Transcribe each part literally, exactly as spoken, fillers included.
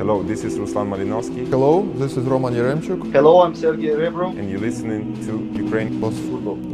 Hello, this is Ruslan Malinovsky. Hello, this is Roman Yeremchuk. Hello, I'm Serhiy Rebro. And you're listening to Ukraine Post Football.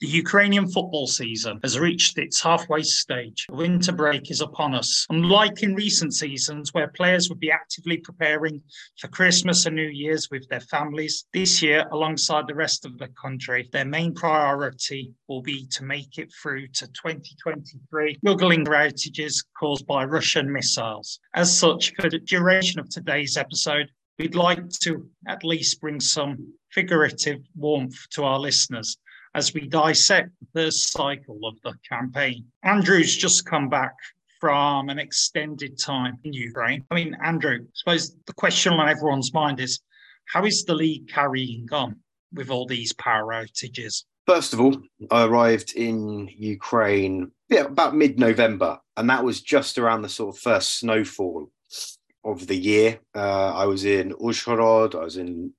The Ukrainian football season has reached its halfway stage. Winter break is upon us. Unlike in recent seasons where players would be actively preparing for Christmas and New Year's with their families, this year, alongside the rest of the country, their main priority will be to make it through to twenty twenty-three, juggling outages caused by Russian missiles. As such, for the duration of today's episode, we'd like to at least bring some figurative warmth to our listeners as we dissect the cycle of the campaign. Andrew's just come back from an extended time in Ukraine. I mean, Andrew, I suppose the question on everyone's mind is, how is the league carrying on with all these power outages? First of all, I arrived in Ukraine yeah, about mid-November, and that was just around the sort of first snowfall of the year. Uh, I was in Uzhhorod, I was in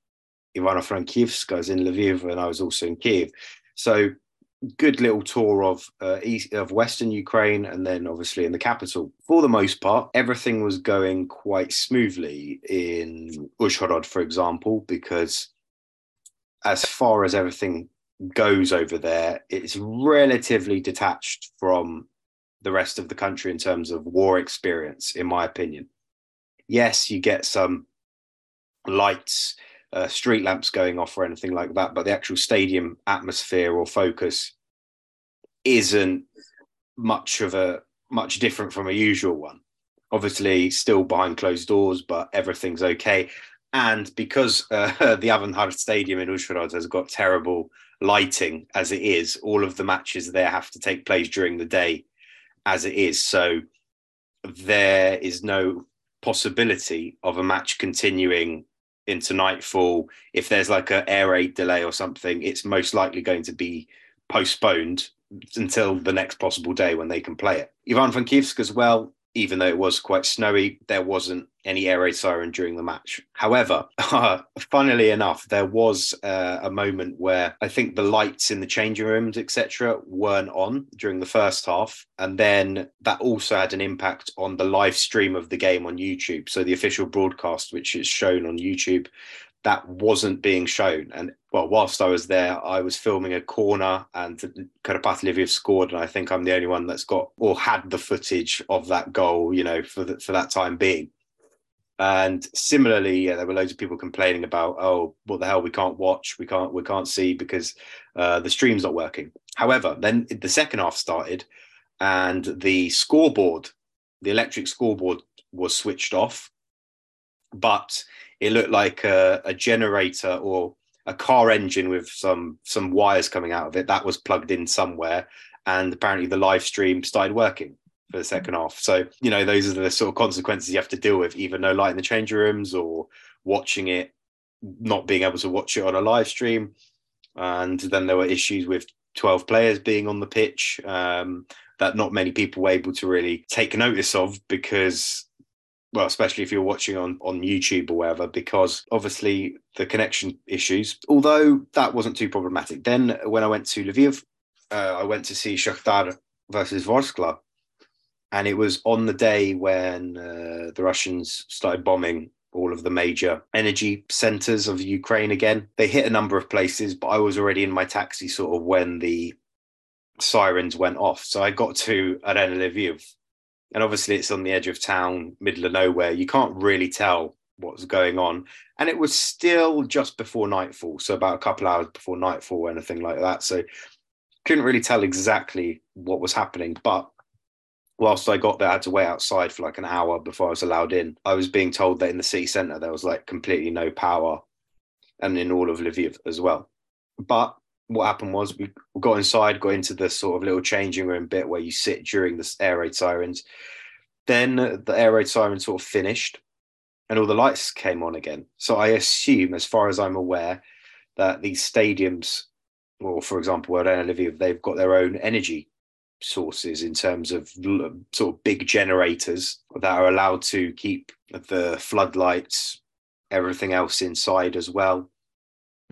Ivano-Frankivsk, I was in Lviv, and I was also in Kyiv. So good little tour of uh, east, of Western Ukraine, and then obviously in the capital. For the most part, everything was going quite smoothly in Uzhhorod, for example, because as far as everything goes over there, it's relatively detached from the rest of the country in terms of war experience, in my opinion. Yes, you get some lights, Uh, street lamps going off or anything like that, but the actual stadium atmosphere or focus isn't much of a much different from a usual one. Obviously, still behind closed doors, but everything's okay. And because uh, the Avanhard Stadium in Uzhhorod has got terrible lighting as it is, all of the matches there have to take place during the day as it is. So there is no possibility of a match continuing into nightfall. If there's like an air raid delay or something, it's most likely going to be postponed until the next possible day when they can play it. Ivano-Frankivsk as well, even though it was quite snowy, there wasn't any air raid siren during the match. However, funnily enough, there was uh, a moment where I think the lights in the changing rooms, et cetera, weren't on during the first half. And then that also had an impact on the live stream of the game on YouTube. So the official broadcast, which is shown on YouTube, that wasn't being shown. And well, whilst I was there, I was filming a corner and Karpaty Lviv scored. And I think I'm the only one that's got or had the footage of that goal, you know, for the, for that time being. And similarly, yeah, there were loads of people complaining about, oh, what the hell, we can't watch, we can't, we can't see because uh, the stream's not working. However, then the second half started and the scoreboard, the electric scoreboard was switched off, but it looked like a, a generator or a car engine with some, some wires coming out of it that was plugged in somewhere. And apparently the live stream started working for the second half. So, you know, those are the sort of consequences you have to deal with, either no light in the changing rooms or watching it, not being able to watch it on a live stream. And then there were issues with twelve players being on the pitch um, that not many people were able to really take notice of because, well, especially if you're watching on, on YouTube or wherever, because obviously the connection issues, although that wasn't too problematic. Then when I went to Lviv, uh, I went to see Shakhtar versus Vorskla. And it was on the day when uh, the Russians started bombing all of the major energy centers of Ukraine again. They hit a number of places, but I was already in my taxi sort of when the sirens went off. So I got to Arena Lviv. And obviously it's on the edge of town, middle of nowhere. You can't really tell what's going on. And it was still just before nightfall. So about a couple hours before nightfall or anything like that. So couldn't really tell exactly what was happening, but whilst I got there, I had to wait outside for like an hour before I was allowed in. I was being told that in the city centre, there was like completely no power and in all of Lviv as well. But what happened was we got inside, got into the sort of little changing room bit where you sit during the air raid sirens. Then the air raid sirens sort of finished and all the lights came on again. So I assume, as far as I'm aware, that these stadiums, well, for example, Arena Lviv, they've got their own energy sources in terms of sort of big generators that are allowed to keep the floodlights, everything else inside as well,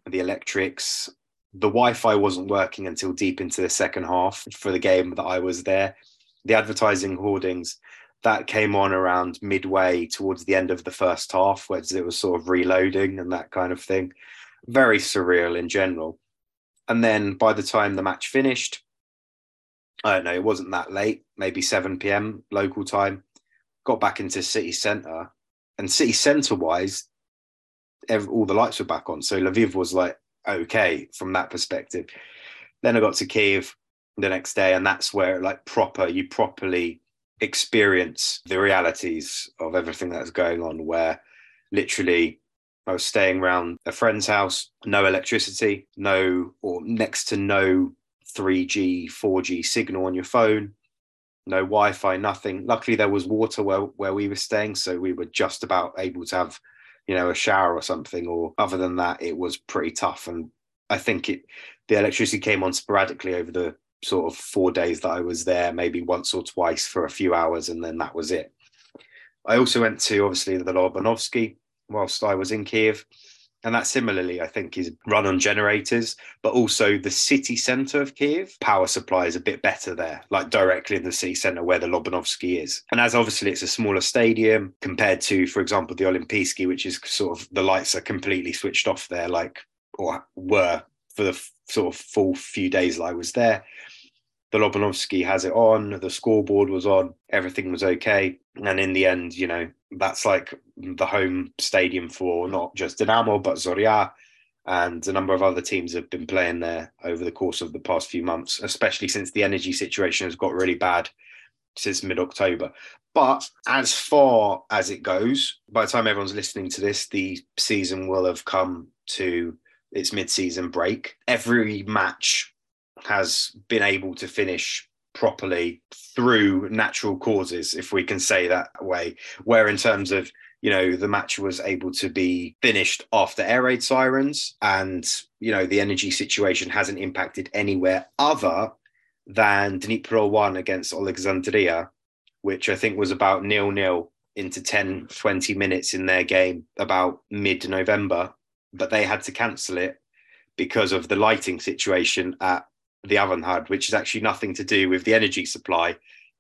the electrics. The Wi-Fi wasn't working until deep into the second half for the game that I was there. The advertising hoardings, that came on around midway towards the end of the first half, where it was sort of reloading and that kind of thing. Very surreal in general. And then by the time the match finished, I don't know, it wasn't that late, maybe seven p.m. local time, got back into city centre. And city centre-wise, all the lights were back on. So Lviv was like, okay, from that perspective. Then I got to Kyiv the next day, and that's where like proper, you properly experience the realities of everything that's going on, where literally I was staying around a friend's house, no electricity, no, or next to no three G, four G signal on your phone, no Wi-Fi, nothing. Luckily there was water where, where we were staying, so we were just about able to have, you know, a shower or something, or other than that, it was pretty tough. And I think it, the electricity came on sporadically over the sort of four days that I was there, maybe once or twice for a few hours, and then that was it. I also went to, obviously, the Lobanovsky whilst I was in Kyiv, and that similarly, I think, is run on generators, but also the city centre of Kyiv, power supply is a bit better there, like directly in the city centre where the Lobanovsky is. And as obviously it's a smaller stadium compared to, for example, the Olimpijski, which is sort of, the lights are completely switched off there, like, or were for the sort of full few days that I was there. The Lobanovsky has it on, the scoreboard was on, everything was okay. And in the end, you know, that's like the home stadium for not just Dynamo, but Zoria, and a number of other teams have been playing there over the course of the past few months, especially since the energy situation has got really bad since mid-October. But as far as it goes, by the time everyone's listening to this, the season will have come to its mid-season break. Every match has been able to finish properly through natural causes, if we can say that way, where in terms of, you know, the match was able to be finished after air raid sirens, and, you know, the energy situation hasn't impacted anywhere other than Dnipro one against Alexandria, which I think was about nil-nil into ten, twenty minutes in their game about mid-November, but they had to cancel it because of the lighting situation at the Avanhard, which is actually nothing to do with the energy supply.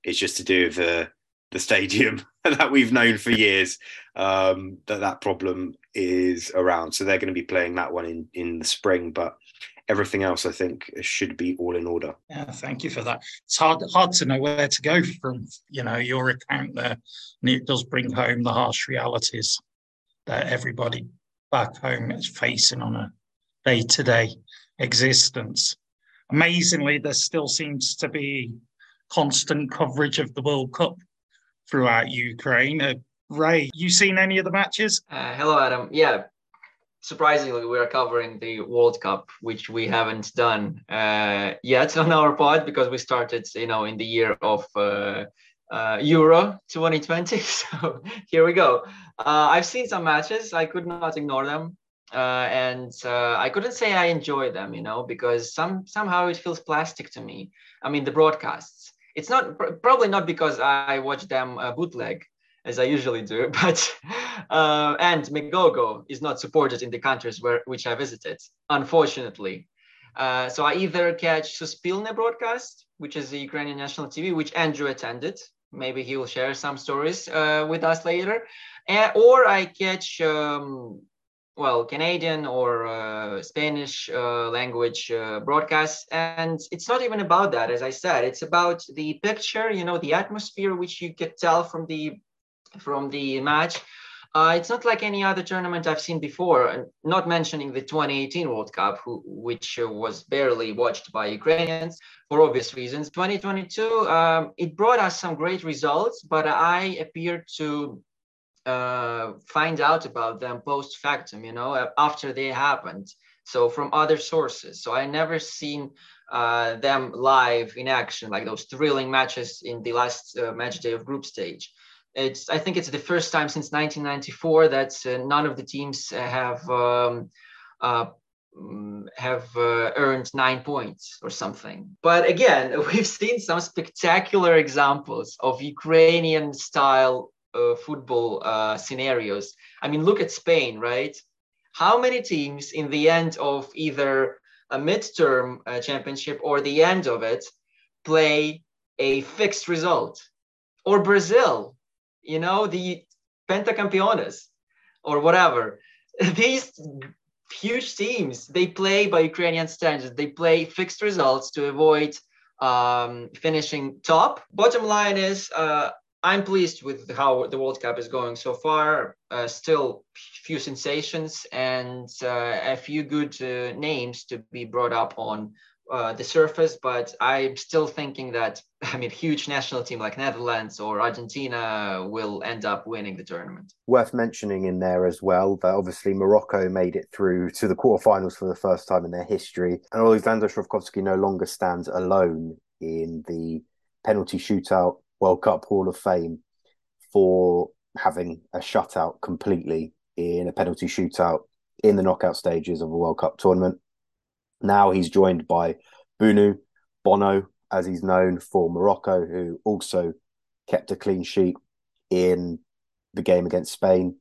It's just to do with the, the stadium that we've known for years, um, that that problem is around. So they're going to be playing that one in, in the spring, but everything else, I think, should be all in order. Yeah, thank you for that. It's hard, hard to know where to go from, you know, your account there. And it does bring home the harsh realities that everybody back home is facing on a day-to-day existence. Amazingly, there still seems to be constant coverage of the World Cup throughout Ukraine. Uh, Ray, you seen any of the matches? Uh, hello, Adam. Yeah, surprisingly, we are covering the World Cup, which we haven't done uh, yet on our pod, because we started, you know, in the year of uh, uh, Euro twenty twenty. So here we go. Uh, I've seen some matches. I could not ignore them. Uh, and uh, I couldn't say I enjoy them, you know, because some somehow it feels plastic to me. I mean, the broadcasts. It's not pr- probably not because I watch them uh, bootleg, as I usually do, but uh, and Megogo is not supported in the countries where which I visited, unfortunately. Uh, so I either catch Suspilne broadcast, which is the Ukrainian national T V, which Andrew attended. Maybe he will share some stories uh, with us later, uh, or I catch. Um, well, Canadian or uh, Spanish uh, language uh, broadcasts. And it's not even about that, as I said, it's about the picture, you know, the atmosphere, which you could tell from the from the match. Uh, it's not like any other tournament I've seen before, not mentioning the twenty eighteen World Cup, who, which was barely watched by Ukrainians for obvious reasons. twenty twenty-two, um, it brought us some great results, but I appeared to uh find out about them post factum, you know, after they happened, so from other sources. So I never seen uh them live in action, like those thrilling matches in the last uh, match day of group stage. It's, I think it's the first time since nineteen ninety-four that uh, none of the teams have um, uh, have uh, earned nine points or something. But again, we've seen some spectacular examples of Ukrainian style uh, football uh, scenarios. I mean, look at Spain, right? How many teams in the end of either a midterm uh, championship or the end of it play a fixed result? Or Brazil, you know, the Pentacampeones or whatever. These huge teams, they play by Ukrainian standards. They play fixed results to avoid um, finishing top. Bottom line is, uh, I'm pleased with how the World Cup is going so far. Uh, still few sensations and uh, a few good uh, names to be brought up on uh, the surface, but I'm still thinking that, I mean, huge national team like Netherlands or Argentina will end up winning the tournament. Worth mentioning in there as well that obviously Morocco made it through to the quarterfinals for the first time in their history, and Alexander Shovkovsky no longer stands alone in the penalty shootout World Cup Hall of Fame for having a shutout completely in a penalty shootout in the knockout stages of a World Cup tournament. Now he's joined by Bunu, Bono, as he's known, for Morocco, who also kept a clean sheet in the game against Spain.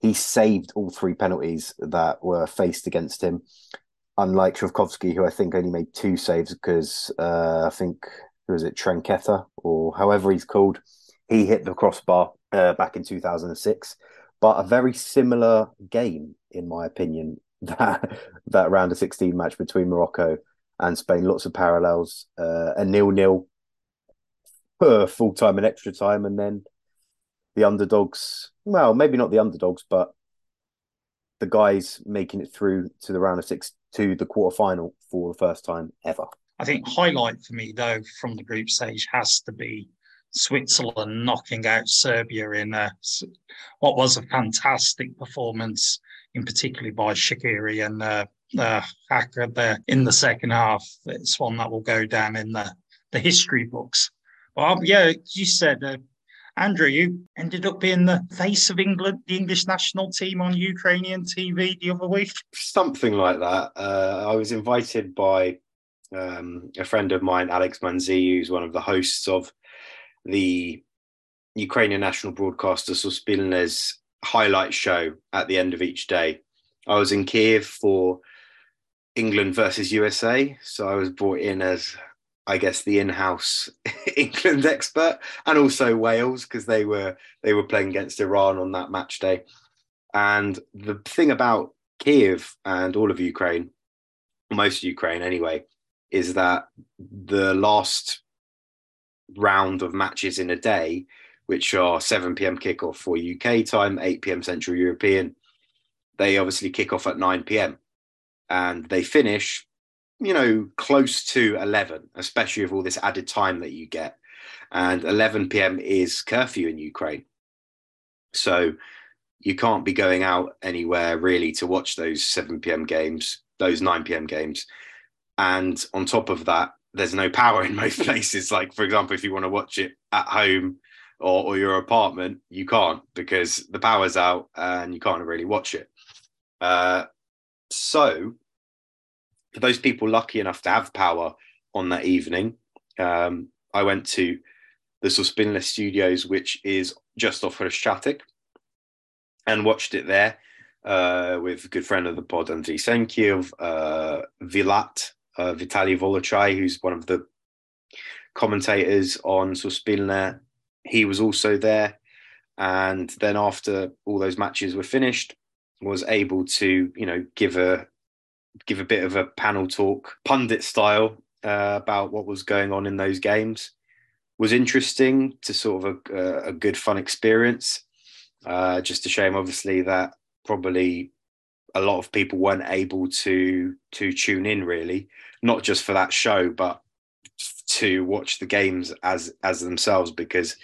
He saved all three penalties that were faced against him, unlike Shovkovsky, who I think only made two saves because uh, I think... who is it, Tranqueta, or however he's called, he hit the crossbar uh, back in two thousand six. But a very similar game, in my opinion, that that round of sixteen match between Morocco and Spain. Lots of parallels, uh, a nil-nil uh, full-time and extra time. And then the underdogs, well, maybe not the underdogs, but the guys making it through to the round of six, to the quarterfinal for the first time ever. I think highlight for me, though, from the group stage has to be Switzerland knocking out Serbia in a, what was a fantastic performance, in particularly by Shaqiri and uh, uh, Hacker there in the second half. It's one that will go down in the, the history books. Well, yeah, you said, uh, Andrew, you ended up being the face of England, the English national team on Ukrainian T V the other week. Something like that. Uh, I was invited by... Um, a friend of mine, Alex Manzi, who's one of the hosts of the Ukrainian national broadcaster Suspilne's highlight show at the end of each day. I was in Kyiv for England versus U S A, so I was brought in as, I guess, the in-house England expert, and also Wales, because they were they were playing against Iran on that match day. And the thing about Kyiv and all of Ukraine, most of Ukraine anyway, is that the last round of matches in a day, which are seven p.m. kickoff for U K time, eight p.m. Central European, they obviously kick off at nine p.m. and they finish, you know, close to eleven, especially with all this added time that you get. And eleven p.m. is curfew in Ukraine. So you can't be going out anywhere really to watch those seven p.m. games, those nine p.m. games. And on top of that, there's no power in most places. Like, for example, if you want to watch it at home or, or your apartment, you can't, because the power's out and you can't really watch it. Uh, so for those people lucky enough to have power on that evening, um, I went to the Suspilne Studios, which is just off Hreschyatik, and watched it there uh, with a good friend of the pod, Andriy Shevchenko, uh, Vilat, Uh, Vitaly Volochai, who's one of the commentators on Suspilne. He was also there. And then after all those matches were finished, was able to, you know, give a give a bit of a panel talk, pundit style, uh, about what was going on in those games. Was interesting, to sort of a, a good fun experience. Uh, just a shame, obviously, that probably a lot of people weren't able to to tune in, really, not just for that show, but to watch the games as as themselves because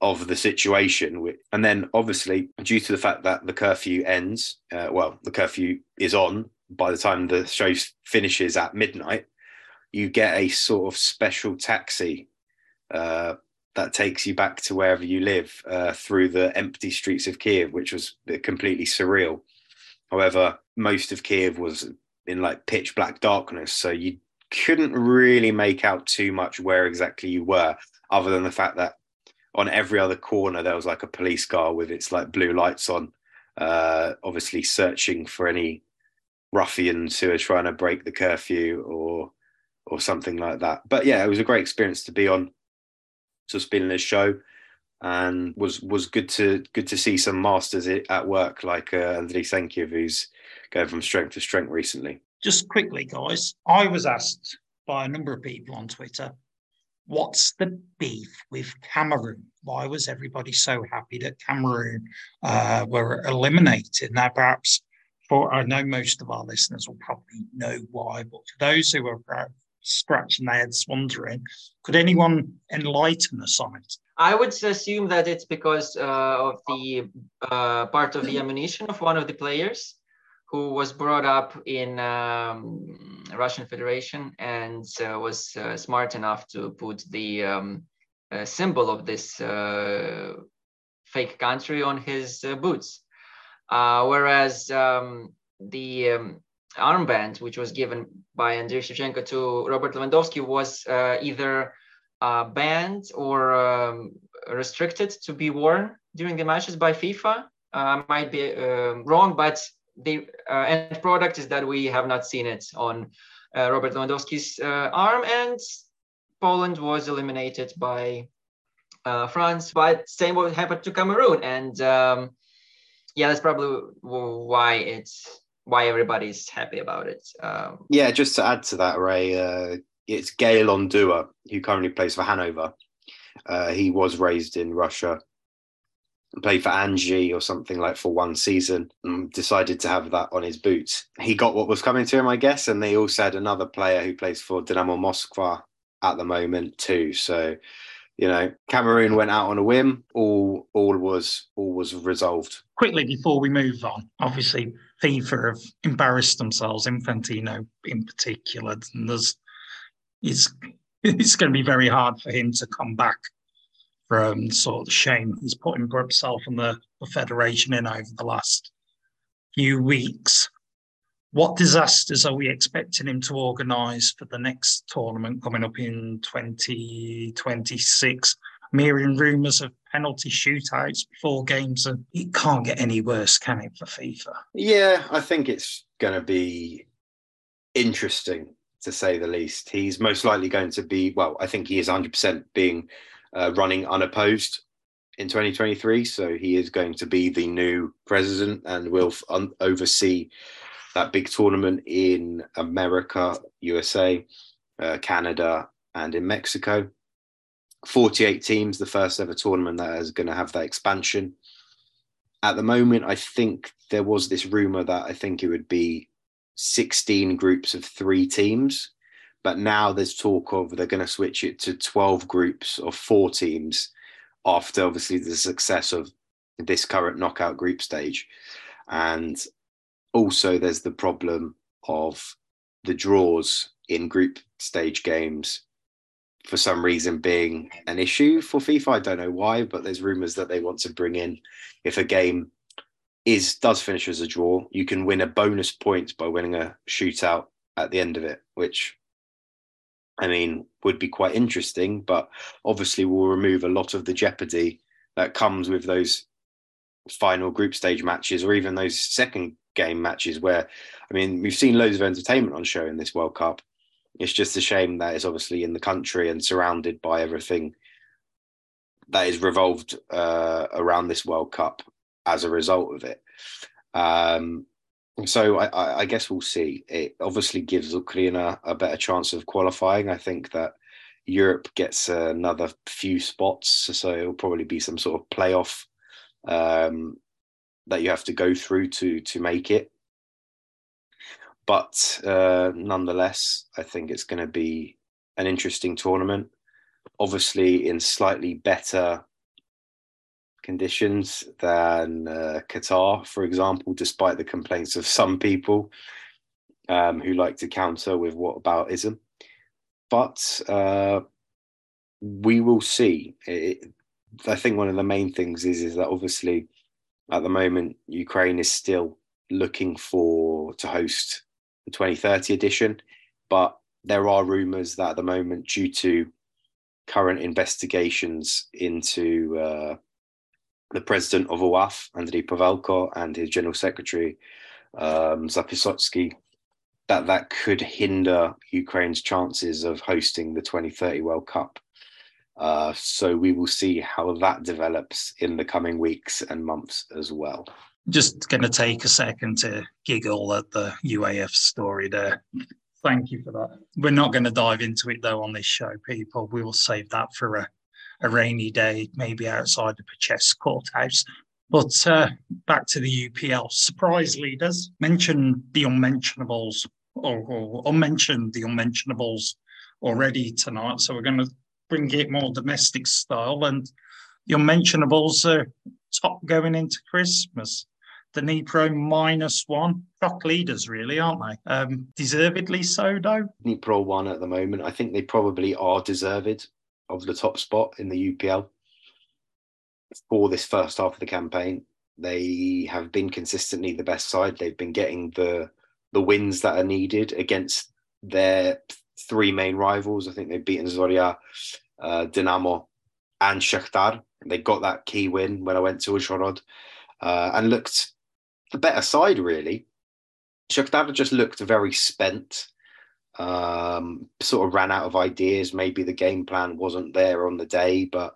of the situation. And then obviously, due to the fact that the curfew ends, uh, well, the curfew is on by the time the show finishes at midnight, you get a sort of special taxi uh, that takes you back to wherever you live uh, through the empty streets of Kyiv, which was completely surreal. However, most of Kyiv was in like pitch black darkness, so you couldn't really make out too much where exactly you were, other than the fact that on every other corner there was like a police car with its like blue lights on, uh, obviously searching for any ruffians who are trying to break the curfew or or something like that. But yeah, it was a great experience to be on Suspilne's show, and was was good to good to see some masters at work like uh, Andriy Shevchenko, who's going from strength to strength recently. Just quickly, guys, I was asked by a number of people on Twitter, what's the beef with Cameroon? Why was everybody so happy that Cameroon uh, were eliminated? Now, perhaps, for I know most of our listeners will probably know why, but for those who are perhaps scratching their heads wondering, could anyone enlighten us on it? I would assume that it's because uh, of the uh, part of the ammunition of one of the players who was brought up in um, Russian Federation and uh, was uh, smart enough to put the um, uh, symbol of this uh, fake country on his uh, boots. Uh, whereas um, the um, armband, which was given by Andriy Shevchenko to Robert Lewandowski, was uh, either uh, banned or um, restricted to be worn during the matches by FIFA. Uh, might be uh, wrong, but the uh, end product is that we have not seen it on uh, Robert Lewandowski's uh, arm, and Poland was eliminated by uh, France. But same what happened to Cameroon, and um, yeah, that's probably why it's why everybody's happy about it. Um, yeah, just to add to that, Ray, uh, it's Gael Ondua, who currently plays for Hanover. Uh, he was raised in Russia, played for Angie or something like for one season, and decided to have that on his boots. He got what was coming to him, I guess, and they also had another player who plays for Dynamo Moscow at the moment too. So, you know, Cameroon went out on a whim. All all was all was resolved. Quickly before we move on, obviously FIFA have embarrassed themselves, Infantino in particular, and there's it's it's going to be very hard for him to come back from sort of the shame he's putting himself and the, the Federation in over the last few weeks. What disasters are we expecting him to organise for the next tournament coming up in twenty twenty-six? I'm hearing rumours of penalty shootouts before games, and it can't get any worse, can it, for FIFA? Yeah, I think it's going to be interesting, to say the least. He's most likely going to be, well, I think he is one hundred percent being... Uh, running unopposed in twenty twenty-three. So he is going to be the new president and will f- un- oversee that big tournament in America, U S A, uh, Canada, and in Mexico. forty-eight teams, the first ever tournament that is going to have that expansion. At the moment, I think there was this rumor that I think it would be sixteen groups of three teams. But now there's talk of they're going to switch it to twelve groups of four teams after, obviously, the success of this current knockout group stage. And also there's the problem of the draws in group stage games for some reason being an issue for FIFA. I don't know why, but there's rumours that they want to bring in, if a game is does finish as a draw, you can win a bonus point by winning a shootout at the end of it, which... I mean, would be quite interesting, but obviously we'll remove a lot of the jeopardy that comes with those final group stage matches, or even those second game matches where, I mean, we've seen loads of entertainment on show in this World Cup. It's just a shame that it's obviously in the country and surrounded by everything that is revolved uh, around this World Cup as a result of it. Um So I, I guess we'll see. It obviously gives Ukraine a better chance of qualifying. I think that Europe gets another few spots, so it'll probably be some sort of playoff um, that you have to go through to to make it. But uh, nonetheless, I think it's going to be an interesting tournament. Obviously, in slightly better conditions than uh, Qatar, for example, despite the complaints of some people um, who like to counter with whataboutism. But uh, we will see. It, I think one of the main things is, is that obviously at the moment, Ukraine is still looking for to host the twenty thirty edition, but there are rumours that at the moment, due to current investigations into uh, the president of O A F, Andriy Pavelko, and his general secretary, um, Zapisotsky, that that could hinder Ukraine's chances of hosting the twenty thirty World Cup. Uh, so we will see how that develops in the coming weeks and months as well. Just going to take a second to giggle at the U A F story there. Thank you for that. We're not going to dive into it, though, on this show, people. We will save that for a, a rainy day, maybe outside the Pachesk courthouse. But uh, back to the U P L. Surprise leaders. Mention the unmentionables, or, or unmentioned the unmentionables already tonight. So we're going to bring it more domestic style, and the unmentionables are top going into Christmas. The Dnipro minus one, shock leaders really, aren't they? Um, deservedly so, though. Dnipro one at the moment, I think they probably are deserved of the top spot in the U P L for this first half of the campaign. They have been consistently the best side. They've been getting the the wins that are needed against their three main rivals. I think they've beaten Zoria, uh, Dynamo and Shakhtar. They got that key win when I went to Uzhhorod uh, and looked the better side, really. Shakhtar just looked very spent, um, sort of ran out of ideas. Maybe the game plan wasn't there on the day, but,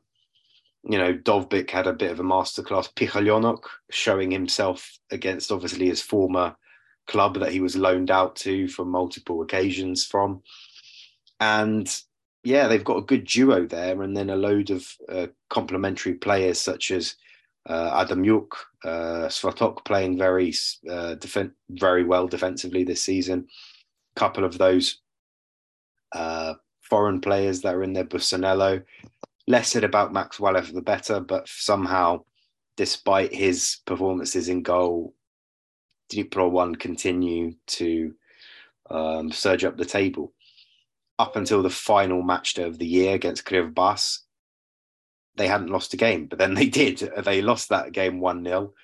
you know, Dovbyk had a bit of a masterclass. Pikhalyonok showing himself against, obviously, his former club that he was loaned out to for multiple occasions from. And yeah, they've got a good duo there, and then a load of uh, complementary players such as uh, Adamyuk, uh, Svatok playing very uh, def- very well defensively this season. A couple of those uh, foreign players that are in there, Busanello. Less said about Max Walef, the better, but somehow, despite his performances in goal, Dnipro one continue to um, surge up the table. Up until the final match day of the year against Kryvbas, they hadn't lost a game, but then they did. They lost that game one nil.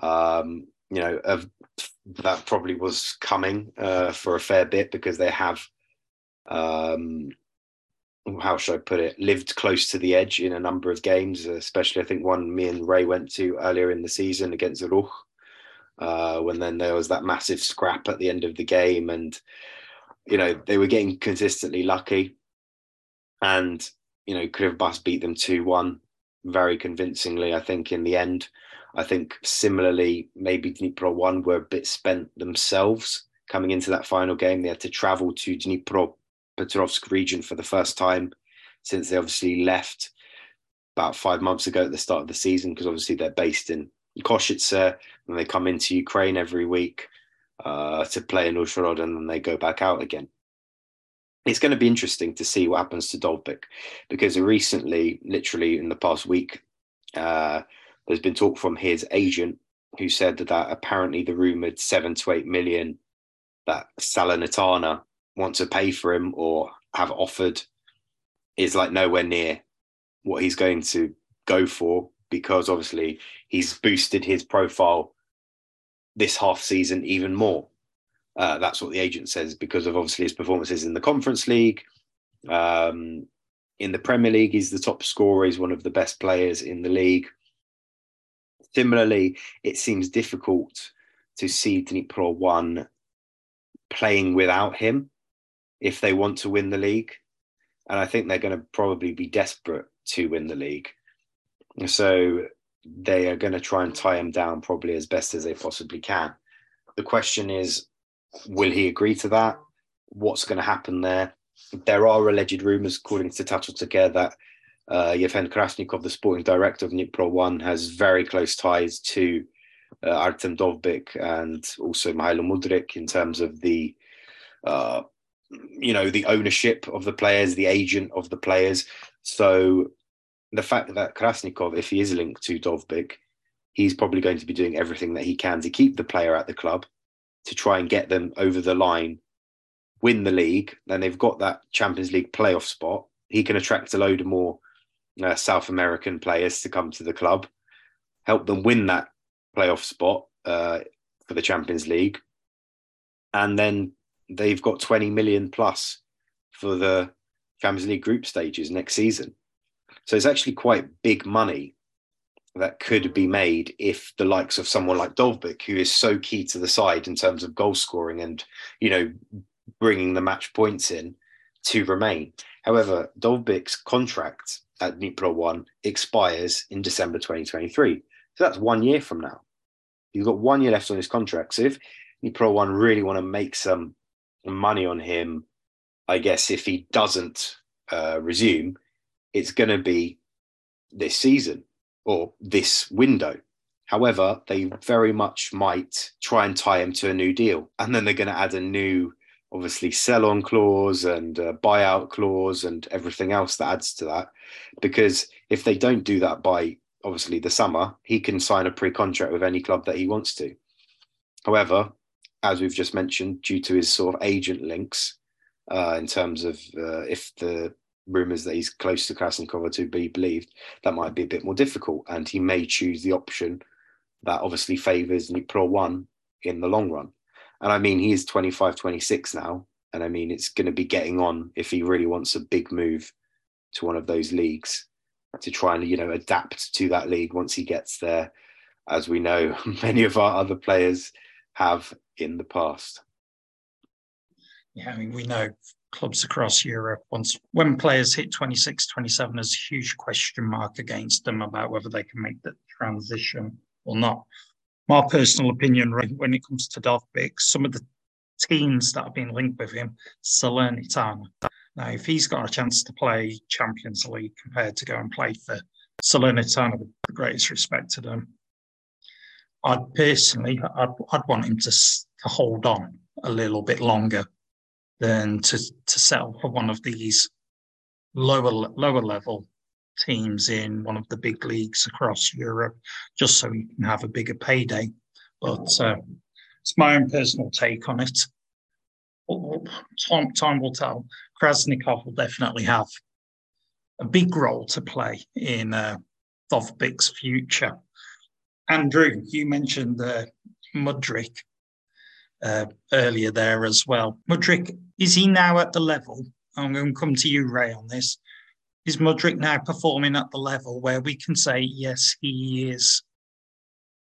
Um, you know, uh, that probably was coming uh, for a fair bit, because they have, um, how should I put it, lived close to the edge in a number of games, especially I think one me and Ray went to earlier in the season against Ruch, uh, when then there was that massive scrap at the end of the game, and you know, they were getting consistently lucky, and, you know, Kryvbas beat them two one very convincingly, I think, in the end. I think similarly, maybe Dnipro one were a bit spent themselves coming into that final game. They had to travel to Dnipropetrovsk region for the first time since they obviously left about five months ago at the start of the season, because obviously they're based in Kosice and they come into Ukraine every week Uh, to play in Uzhhorod, and then they go back out again. It's going to be interesting to see what happens to Dovbyk, because recently, literally in the past week, uh, there's been talk from his agent, who said that apparently the rumoured seven to eight million that Salernitana want to pay for him or have offered is like nowhere near what he's going to go for, because obviously he's boosted his profile this half season even more. Uh, that's what the agent says, because of obviously his performances in the Conference League. Um, in the Premier League, he's the top scorer. He's one of the best players in the league. Similarly, it seems difficult to see Dnipro one playing without him if they want to win the league. And I think they're going to probably be desperate to win the league. So they are going to try and tie him down probably as best as they possibly can. The question is, will he agree to that? What's going to happen there? There are alleged rumours, according to Tato Taker, that uh, Yevhen Krasnikov, the sporting director of Dnipro one, has very close ties to uh, Artem Dovbyk and also Mykhailo Mudryk in terms of the, uh, you know, the ownership of the players, the agent of the players. So the fact that Krasnikov, if he is linked to Dovbyk, he's probably going to be doing everything that he can to keep the player at the club, to try and get them over the line, win the league. Then they've got that Champions League playoff spot. he can attract a load of more uh, South American players to come to the club, help them win that playoff spot uh, for the Champions League. And then they've got twenty million plus for the Champions League group stages next season. So it's actually quite big money that could be made if the likes of someone like Dovbyk, who is so key to the side in terms of goal scoring and, you know, bringing the match points in, to remain. However, Dovbyk's contract at Dnipro one expires in December twenty twenty-three. So that's one year from now. You've got one year left on his contract. So if Dnipro one really want to make some money on him, I guess if he doesn't uh, resume, it's going to be this season or this window. However, they very much might try and tie him to a new deal. And then they're going to add a new, obviously, sell-on clause and uh, buyout clause and everything else that adds to that. Because if they don't do that by, obviously, the summer, he can sign a pre-contract with any club that he wants to. However, as we've just mentioned, due to his sort of agent links, uh, in terms of uh, if the rumours that he's close to Krasnikov are to be believed, that might be a bit more difficult. And he may choose the option that obviously favours Dnipro one in the long run. And I mean, he is twenty-five, twenty-six now. And I mean, it's going to be getting on if he really wants a big move to one of those leagues to try and, you know, adapt to that league once he gets there, as we know many of our other players have in the past. Yeah, I mean, we know clubs across Europe, once when players hit twenty-six, twenty-seven, there's a huge question mark against them about whether they can make that transition or not. My personal opinion, when it comes to Dovbyk, some of the teams that have been linked with him, Salernitana. Now, if he's got a chance to play Champions League compared to go and play for Salernitana, with the greatest respect to them, I'd personally, I'd, I'd want him to, to hold on a little bit longer than to, to settle for one of these lower lower level teams in one of the big leagues across Europe, just so he can have a bigger payday. But uh, it's my own personal take on it. Time, time will tell. Krasnikov will definitely have a big role to play in uh, Dovbyk's future. Andrew, you mentioned uh, Mudryk uh, earlier there as well. Mudryk, is he now at the level? I'm going to come to you, Ray, on this. Is Mudryk now performing at the level where we can say, yes, he is,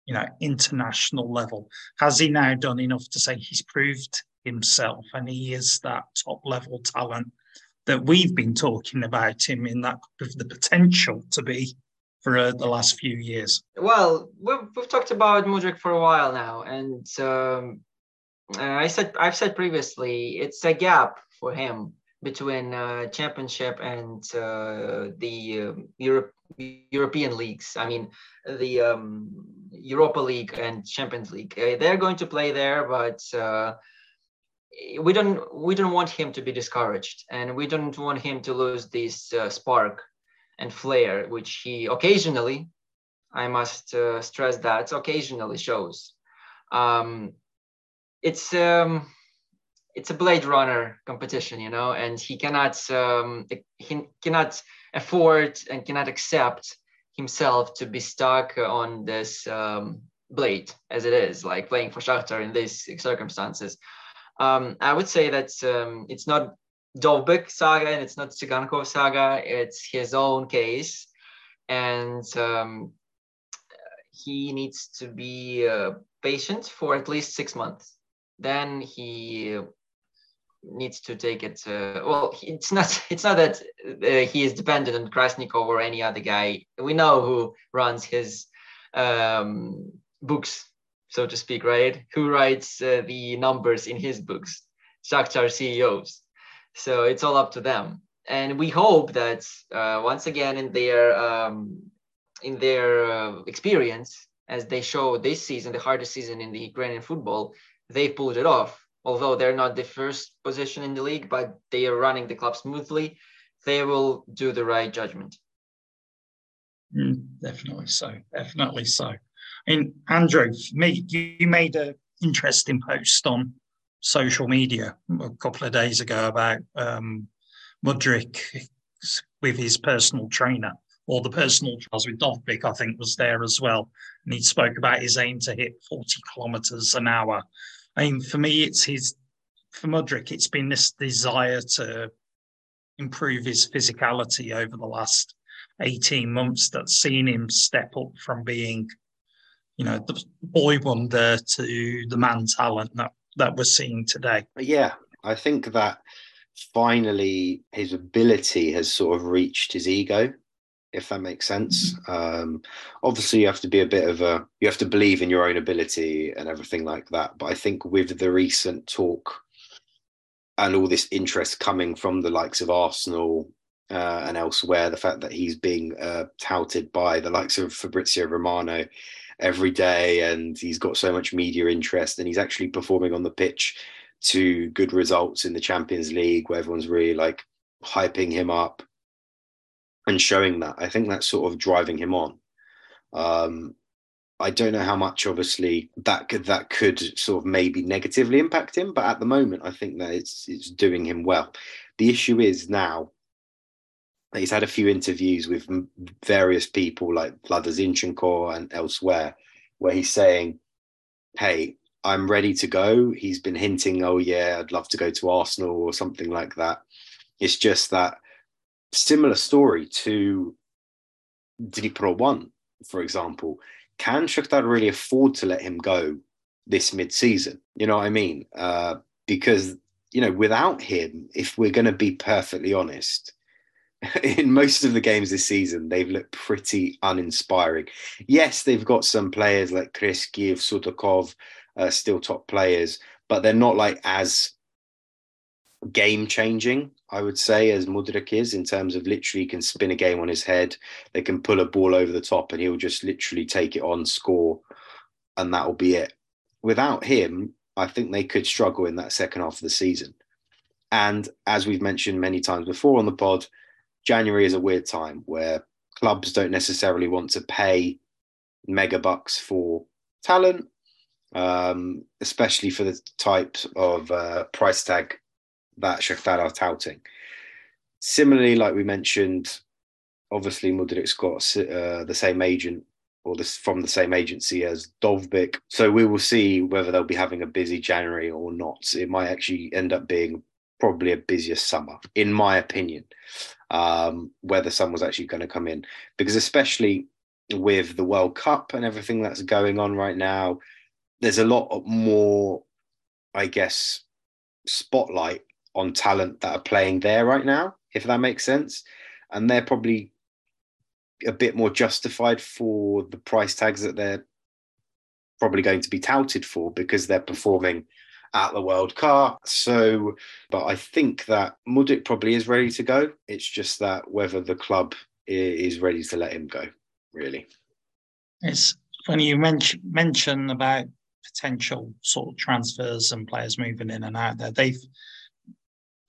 you know, international level? Has he now done enough to say he's proved himself and he is that top level talent that we've been talking about him in, that with the potential to be for uh, the last few years? Well, we've, we've talked about Mudryk for a while now. And um, I said, I've said previously, it's a gap for him between uh, championship and uh, the uh, Europe, European leagues. I mean, the um, Europa League and Champions League. Uh, they're going to play there, but uh, we don't we don't want him to be discouraged, and we don't want him to lose this uh, spark and flair, which he occasionally, I must uh, stress that, occasionally shows. Um, it's... Um, It's a Blade Runner competition, you know, and he cannot um, he cannot afford and cannot accept himself to be stuck on this um, blade as it is, like playing for Shakhtar in these circumstances. Um, I would say that um, it's not Dovbyk saga and it's not Tsigankov saga. It's his own case, and um, he needs to be uh, patient for at least six months. Then he needs to take it uh, well it's not it's not that uh, he is dependent on Krasnikov or any other guy. We know who runs his um books, so to speak, right? Who writes uh, the numbers in his books? Shakhtar C E Os. So it's all up to them, and we hope that uh, once again in their um in their uh, experience, as they show this season, the hardest season in the Ukrainian football, they pulled it off. Although they're not the first position in the league, but they are running the club smoothly, they will do the right judgment. Mm, definitely so. Definitely so. I mean, Andrew, me, you made an interesting post on social media a couple of days ago about um, Mudryk with his personal trainer, or the personal trainers with Dovbyk, I think, was there as well. And he spoke about his aim to hit forty kilometres an hour. I mean, for me, it's his, for Mudryk, it's been this desire to improve his physicality over the last eighteen months that's seen him step up from being, you know, the boy wonder to the man talent that, that we're seeing today. Yeah, I think that finally his ability has sort of reached his ego, if that makes sense. Um, obviously, you have to be a bit of a, you have to believe in your own ability and everything like that. But I think with the recent talk and all this interest coming from the likes of Arsenal uh, and elsewhere, the fact that he's being uh, touted by the likes of Fabrizio Romano every day, and he's got so much media interest, and he's actually performing on the pitch to good results in the Champions League, where everyone's really like hyping him up and showing that. I think that's sort of driving him on. Um, I don't know how much, obviously, that could, that could sort of maybe negatively impact him, but at the moment, I think that it's it's doing him well. The issue is now that he's had a few interviews with various people like Vlada Zinchenko and elsewhere, where he's saying, hey, I'm ready to go. He's been hinting, oh yeah, I'd love to go to Arsenal or something like that. It's just that similar story to Dnipro one, for example. Can Shakhtar really afford to let him go this mid-season? You know what I mean? Uh, because, you know, without him, if we're going to be perfectly honest, in most of the games this season, they've looked pretty uninspiring. Yes, they've got some players like Kreskiev, Sudakov, uh, still top players, but they're not like as game-changing, I would say, as Mudryk is, in terms of literally can spin a game on his head. They can pull a ball over the top and he'll just literally take it on, score, and that'll be it. Without him, I think they could struggle in that second half of the season. And as we've mentioned many times before on the pod, January is a weird time where clubs don't necessarily want to pay mega bucks for talent, um, especially for the type of uh, price tag that Shakhtar are touting. Similarly, like we mentioned, obviously Mudryk's got uh, the same agent or this from the same agency as Dovbyk. So we will see whether they'll be having a busy January or not. It might actually end up being probably a busier summer, in my opinion, um, whether someone's actually going to come in. Because especially with the World Cup and everything that's going on right now, there's a lot more, I guess, spotlight on talent that are playing there right now, if that makes sense. And they're probably a bit more justified for the price tags that they're probably going to be touted for because they're performing at the World Cup. So, but I think that Mudryk probably is ready to go. It's just that whether the club is ready to let him go, really. It's funny you mention, mention about potential sort of transfers and players moving in and out there. They've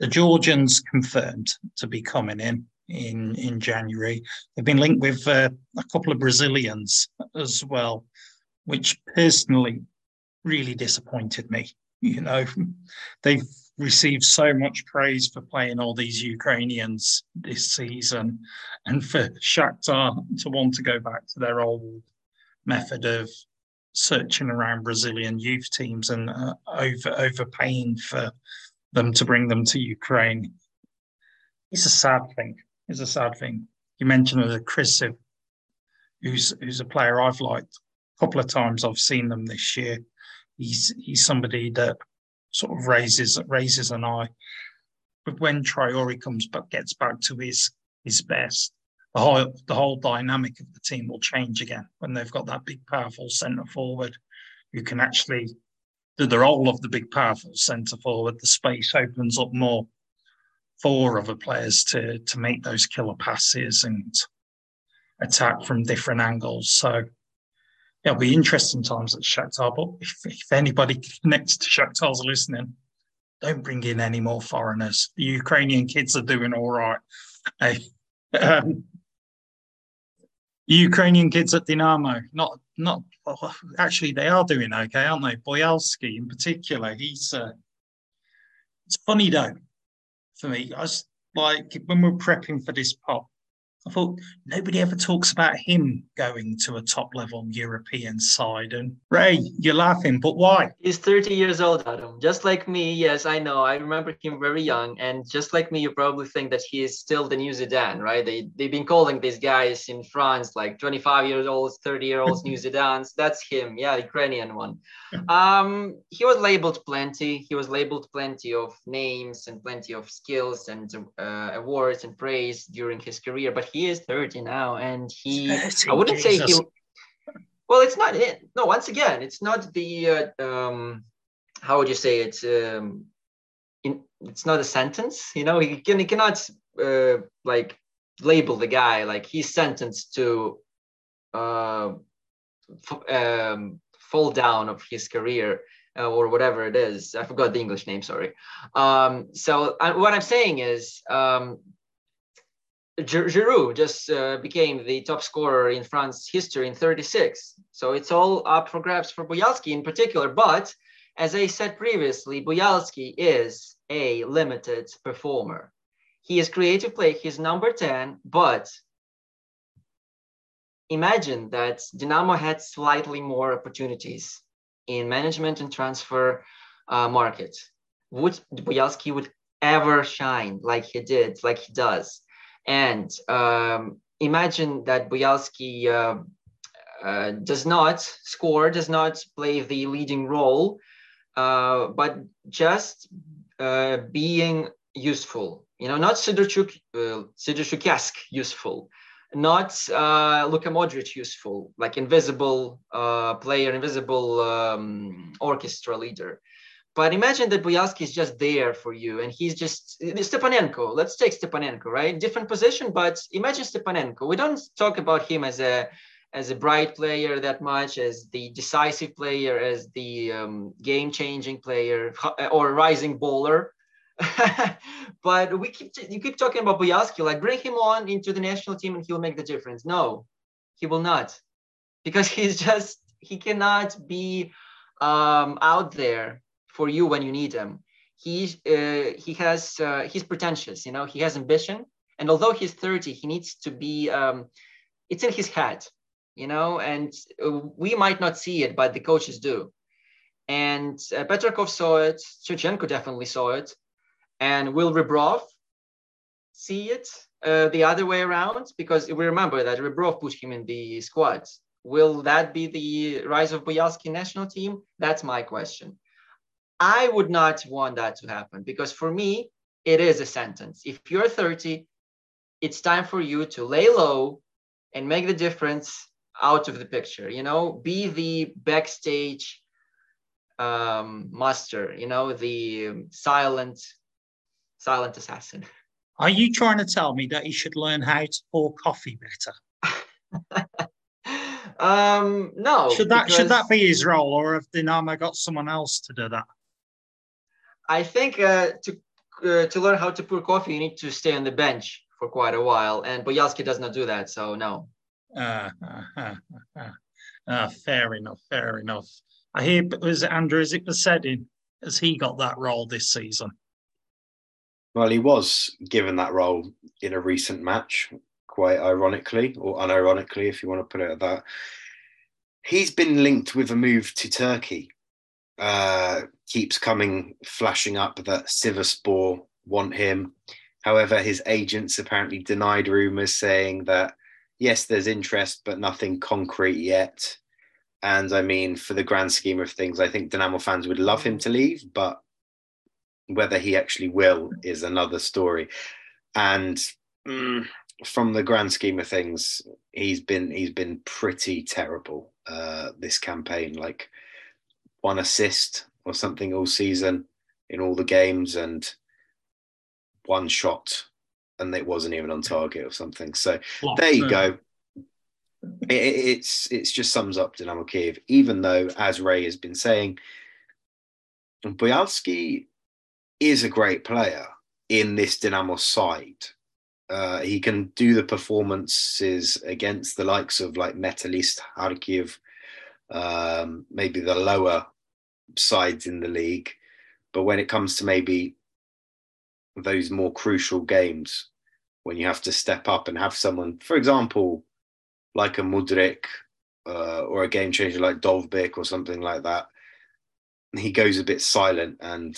The Georgians confirmed to be coming in in, in January. They've been linked with uh, a couple of Brazilians as well, which personally really disappointed me. You know, they've received so much praise for playing all these Ukrainians this season, and for Shakhtar to want to go back to their old method of searching around Brazilian youth teams and uh, over overpaying for them to bring them to Ukraine. It's a sad thing. It's a sad thing. You mentioned the Chris, who's who's a player I've liked a couple of times. I've seen them this year. He's he's somebody that sort of raises raises an eye. But when Traore comes but gets back to his his best, the whole the whole dynamic of the team will change again when they've got that big, powerful centre forward who can actually. The role of the big, powerful centre forward, the space opens up more for other players to to make those killer passes and attack from different angles. So yeah, it'll be interesting times at Shakhtar. But if, if anybody next to Shakhtar's listening, don't bring in any more foreigners. The Ukrainian kids are doing all right. Hey, um, the Ukrainian kids at Dynamo, not. Not well, actually, they are doing okay, aren't they? Boyalski, in particular, he's. Uh, it's funny though, for me. I was like when we were prepping for this pop, I thought nobody ever talks about him going to a top-level European side. And Ray, you're laughing, but why? He's thirty years old, Adam. Just like me, yes, I know. I remember him very young. And just like me, you probably think that he is still the new Zidane, right? They, they've been calling these guys in France like twenty-five-year-olds, thirty-year-olds, new Zidanes. That's him, yeah, Ukrainian one. Um, he was labeled plenty. He was labeled plenty of names and plenty of skills and uh, awards and praise during his career. But he is thirty now, and he, I wouldn't say he, well, it's not, it. no, once again, it's not the, uh, um, how would you say it, um, in, it's not a sentence, you know, he, can, he cannot, uh, like, label the guy, like, he's sentenced to uh, f- um, fall down of his career, uh, or whatever it is, I forgot the English name, sorry, um, so I, what I'm saying is, um, Giroud just uh, became the top scorer in France history in thirty-six. So it's all up for grabs for Boyalski in particular. But as I said previously, Boyalski is a limited performer. He is creative play. He's number ten. But imagine that Dynamo had slightly more opportunities in management and transfer uh, market. Would Boyalski would ever shine like he did, like he does? And um, imagine that Boyalski uh, uh, does not score, does not play the leading role, uh, but just uh, being useful. You know, not Sidorchuk, uh, Sidorchuk-esque useful, not uh, Luka Modric useful, like invisible uh, player, invisible um, orchestra leader. But imagine that Boyalski is just there for you, and he's just Stepanenko. Let's take Stepanenko, right? Different position, but imagine Stepanenko. We don't talk about him as a as a bright player that much, as the decisive player, as the um, game-changing player or rising bowler. But we keep you keep talking about Boyalski, like bring him on into the national team and he'll make the difference. No, he will not, because he's just he cannot be um, out there for you when you need him. He, uh, he has, uh, he's pretentious, you know, he has ambition. And although he's thirty, he needs to be, um, it's in his head, you know, and we might not see it, but the coaches do. And uh, Petrakov saw it, Shevchenko definitely saw it. And will Rebrov see it uh, the other way around? Because we remember that Rebrov put him in the squad. Will that be the rise of Boyalski national team? That's my question. I would not want that to happen, because for me, it is a sentence. If you're thirty, it's time for you to lay low and make the difference out of the picture, you know, be the backstage um, master, you know, the silent, silent assassin. Are you trying to tell me that you should learn how to pour coffee better? um, no. Should that, because... should that be his role, or have Dynamo got someone else to do that? I think uh, to uh, to learn how to pour coffee, you need to stay on the bench for quite a while, and Boyalski does not do that, so no. Uh, uh, uh, uh, uh, fair enough, fair enough. I hear, was it Andrew, is it Besedin? Has he got that role this season? Well, he was given that role in a recent match, quite ironically, or unironically, if you want to put it at that. He's been linked with a move to Turkey. Uh, keeps coming, flashing up that Sivasspor want him. However, his agents apparently denied rumours saying that, yes, there's interest, but nothing concrete yet. And I mean, for the grand scheme of things, I think Dynamo fans would love him to leave, but whether he actually will is another story. And mm, from the grand scheme of things, he's been he's been pretty terrible uh, this campaign. Like, one assist or something all season in all the games, and one shot, and it wasn't even on target or something. So Lots there you of... go. It, it's it's just sums up Dynamo Kyiv, even though, as Ray has been saying, Boyalski is a great player in this Dynamo side. Uh, he can do the performances against the likes of like Metalist, Kharkiv, um, maybe the lower sides in the league, but when it comes to maybe those more crucial games when you have to step up and have someone, for example, like a Mudryk uh, or a game changer like Dovbyk or something like that, he goes a bit silent and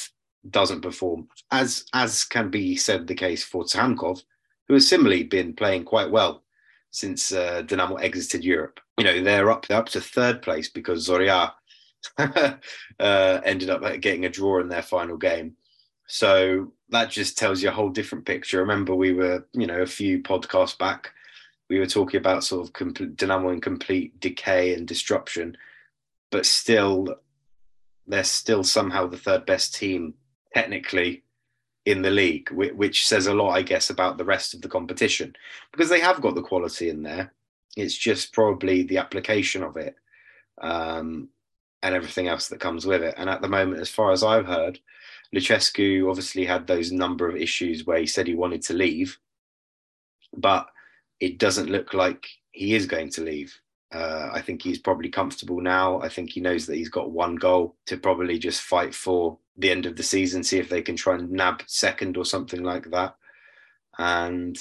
doesn't perform, as as can be said the case for Tsamkov, who has similarly been playing quite well since uh, Dynamo exited Europe. You know, they're up, they're up to third place because Zoria uh, ended up getting a draw in their final game. So that just tells you a whole different picture. Remember, we were, you know, a few podcasts back, we were talking about sort of complete, Dynamo in complete decay and disruption, but still, they're still somehow the third best team technically in the league, which says a lot, I guess, about the rest of the competition, because they have got the quality in there. It's just probably the application of it um, and everything else that comes with it. And at the moment, as far as I've heard, Luchescu obviously had those number of issues where he said he wanted to leave, but it doesn't look like he is going to leave. Uh, I think he's probably comfortable now. I think he knows that he's got one goal to probably just fight for the end of the season, see if they can try and nab second or something like that. And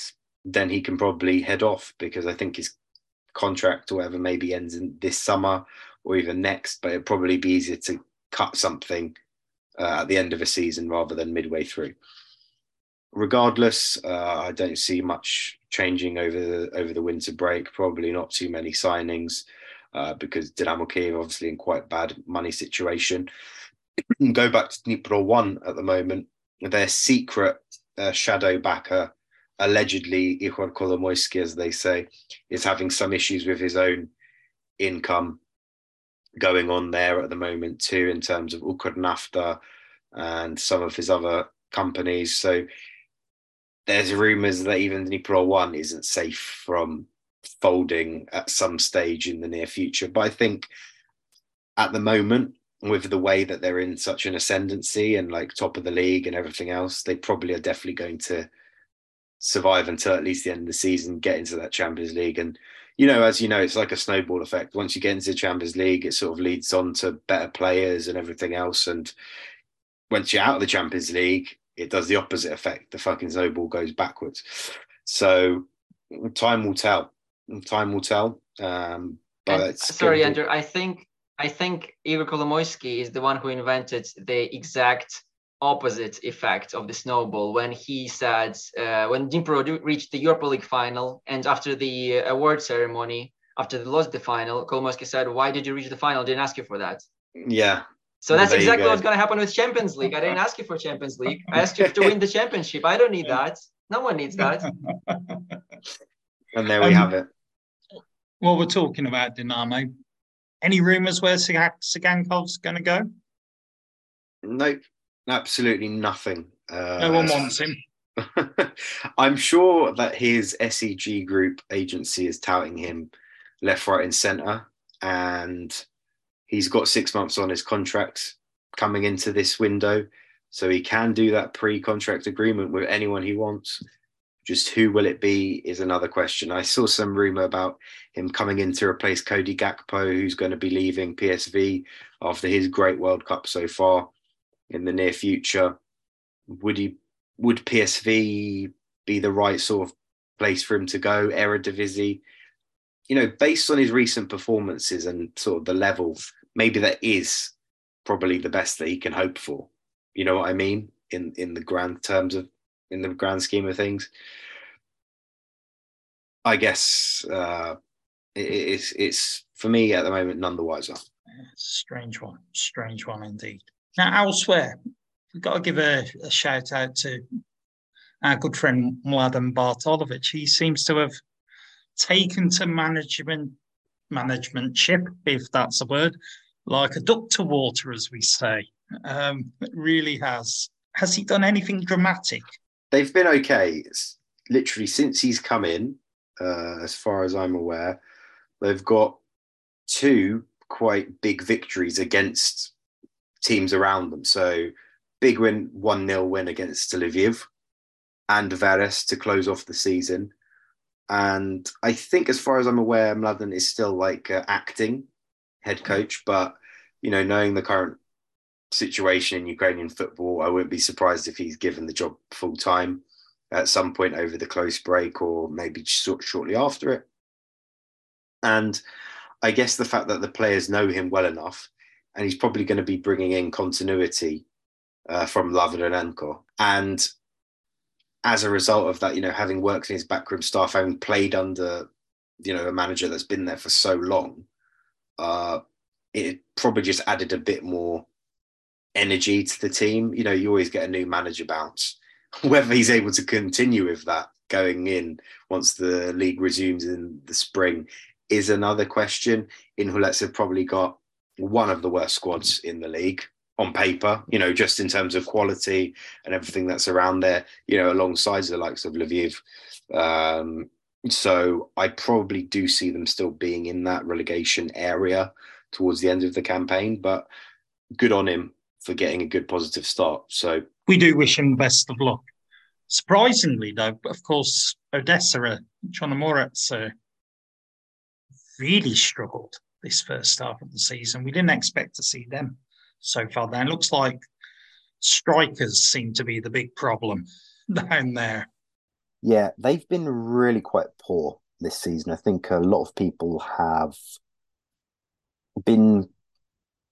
then he can probably head off, because I think his contract or whatever maybe ends in this summer or even next, but it'd probably be easier to cut something Uh, at the end of a season rather than midway through. Regardless, uh, I don't see much changing over the, over the winter break. Probably not too many signings uh, because Dynamo Kyiv obviously in quite bad money situation. Go back to Dnipro one at the moment. Their secret uh, shadow backer, allegedly Ihor Kolomoyskyi, as they say, is having some issues with his own income going on there at the moment too, in terms of Ukrnafta and some of his other companies. So there's rumours that even Dnipro one isn't safe from folding at some stage in the near future. But I think at the moment, with the way that they're in such an ascendancy and like top of the league and everything else, they probably are definitely going to survive until at least the end of the season, get into that Champions League. And you know, as you know, it's like a snowball effect. Once you get into the Champions League, it sort of leads on to better players and everything else. And once you're out of the Champions League, it does the opposite effect. The fucking snowball goes backwards. So time will tell. Time will tell. Um, but and, it's sorry, to... Andrew. I think I think Ihor Kolomoyskyi is the one who invented the exact opposite effect of the snowball, when he said uh, when Dnipro reached the Europa League final, and after the award ceremony, after they lost the final, Kolomoyskyi said, "Why did you reach the final? I didn't ask you for that." Yeah. So that's exactly what's going to happen with Champions League. I didn't ask you for Champions League. I asked you to win the championship. I don't need that. No one needs that. And there we um, have it. Well, we're talking about Dynamo. Any rumours where Sagankov's going to go? Nope. Absolutely nothing. Uh, no one wants him. I'm sure that his S E G Group agency is touting him left, right, and centre. And he's got six months on his contract coming into this window. So he can do that pre-contract agreement with anyone he wants. Just who will it be is another question. I saw some rumour about him coming in to replace Cody Gakpo, who's going to be leaving P S V after his great World Cup so far. In the near future, would he would P S V be the right sort of place for him to go? Eredivisie, you know, based on his recent performances and sort of the level, maybe that is probably the best that he can hope for. You know what I mean? In in the grand terms of in the grand scheme of things, I guess uh, it, it's it's for me at the moment none the wiser. Strange one, strange one indeed. Now, elsewhere, we've got to give a, a shout out to our good friend Mladen Bartolovic. He seems to have taken to management, managementship, if that's a word, like a duck to water, as we say. Um, it really has. Has he done anything dramatic? They've been okay. It's literally since he's come in, uh, as far as I'm aware, they've got two quite big victories against teams around them. So big win, one nil win against Lviv and Vares to close off the season. And I think as far as I'm aware, Mladen is still like uh, acting head coach, but you know, knowing the current situation in Ukrainian football. I wouldn't be surprised if he's given the job full time at some point over the close break, or maybe shortly after it. And I guess the fact that the players know him well enough, and he's probably going to be bringing in continuity uh, from Lavarenko. And as a result of that, you know, having worked in his backroom staff, having played under, you know, a manager that's been there for so long, uh, it probably just added a bit more energy to the team. You know, you always get a new manager bounce. Whether he's able to continue with that going in once the league resumes in the spring is another question. Inhulets have probably got one of the worst squads in the league on paper, you know, just in terms of quality and everything that's around there, you know, alongside the likes of Lviv. Um, so I probably do see them still being in that relegation area towards the end of the campaign, but good on him for getting a good positive start. So we do wish him the best of luck. Surprisingly, though, of course, Odessa and Chornomorets uh, really struggled this first half of the season. We didn't expect to see them so far down. It looks like strikers seem to be the big problem down there. Yeah, they've been really quite poor this season. I think a lot of people have been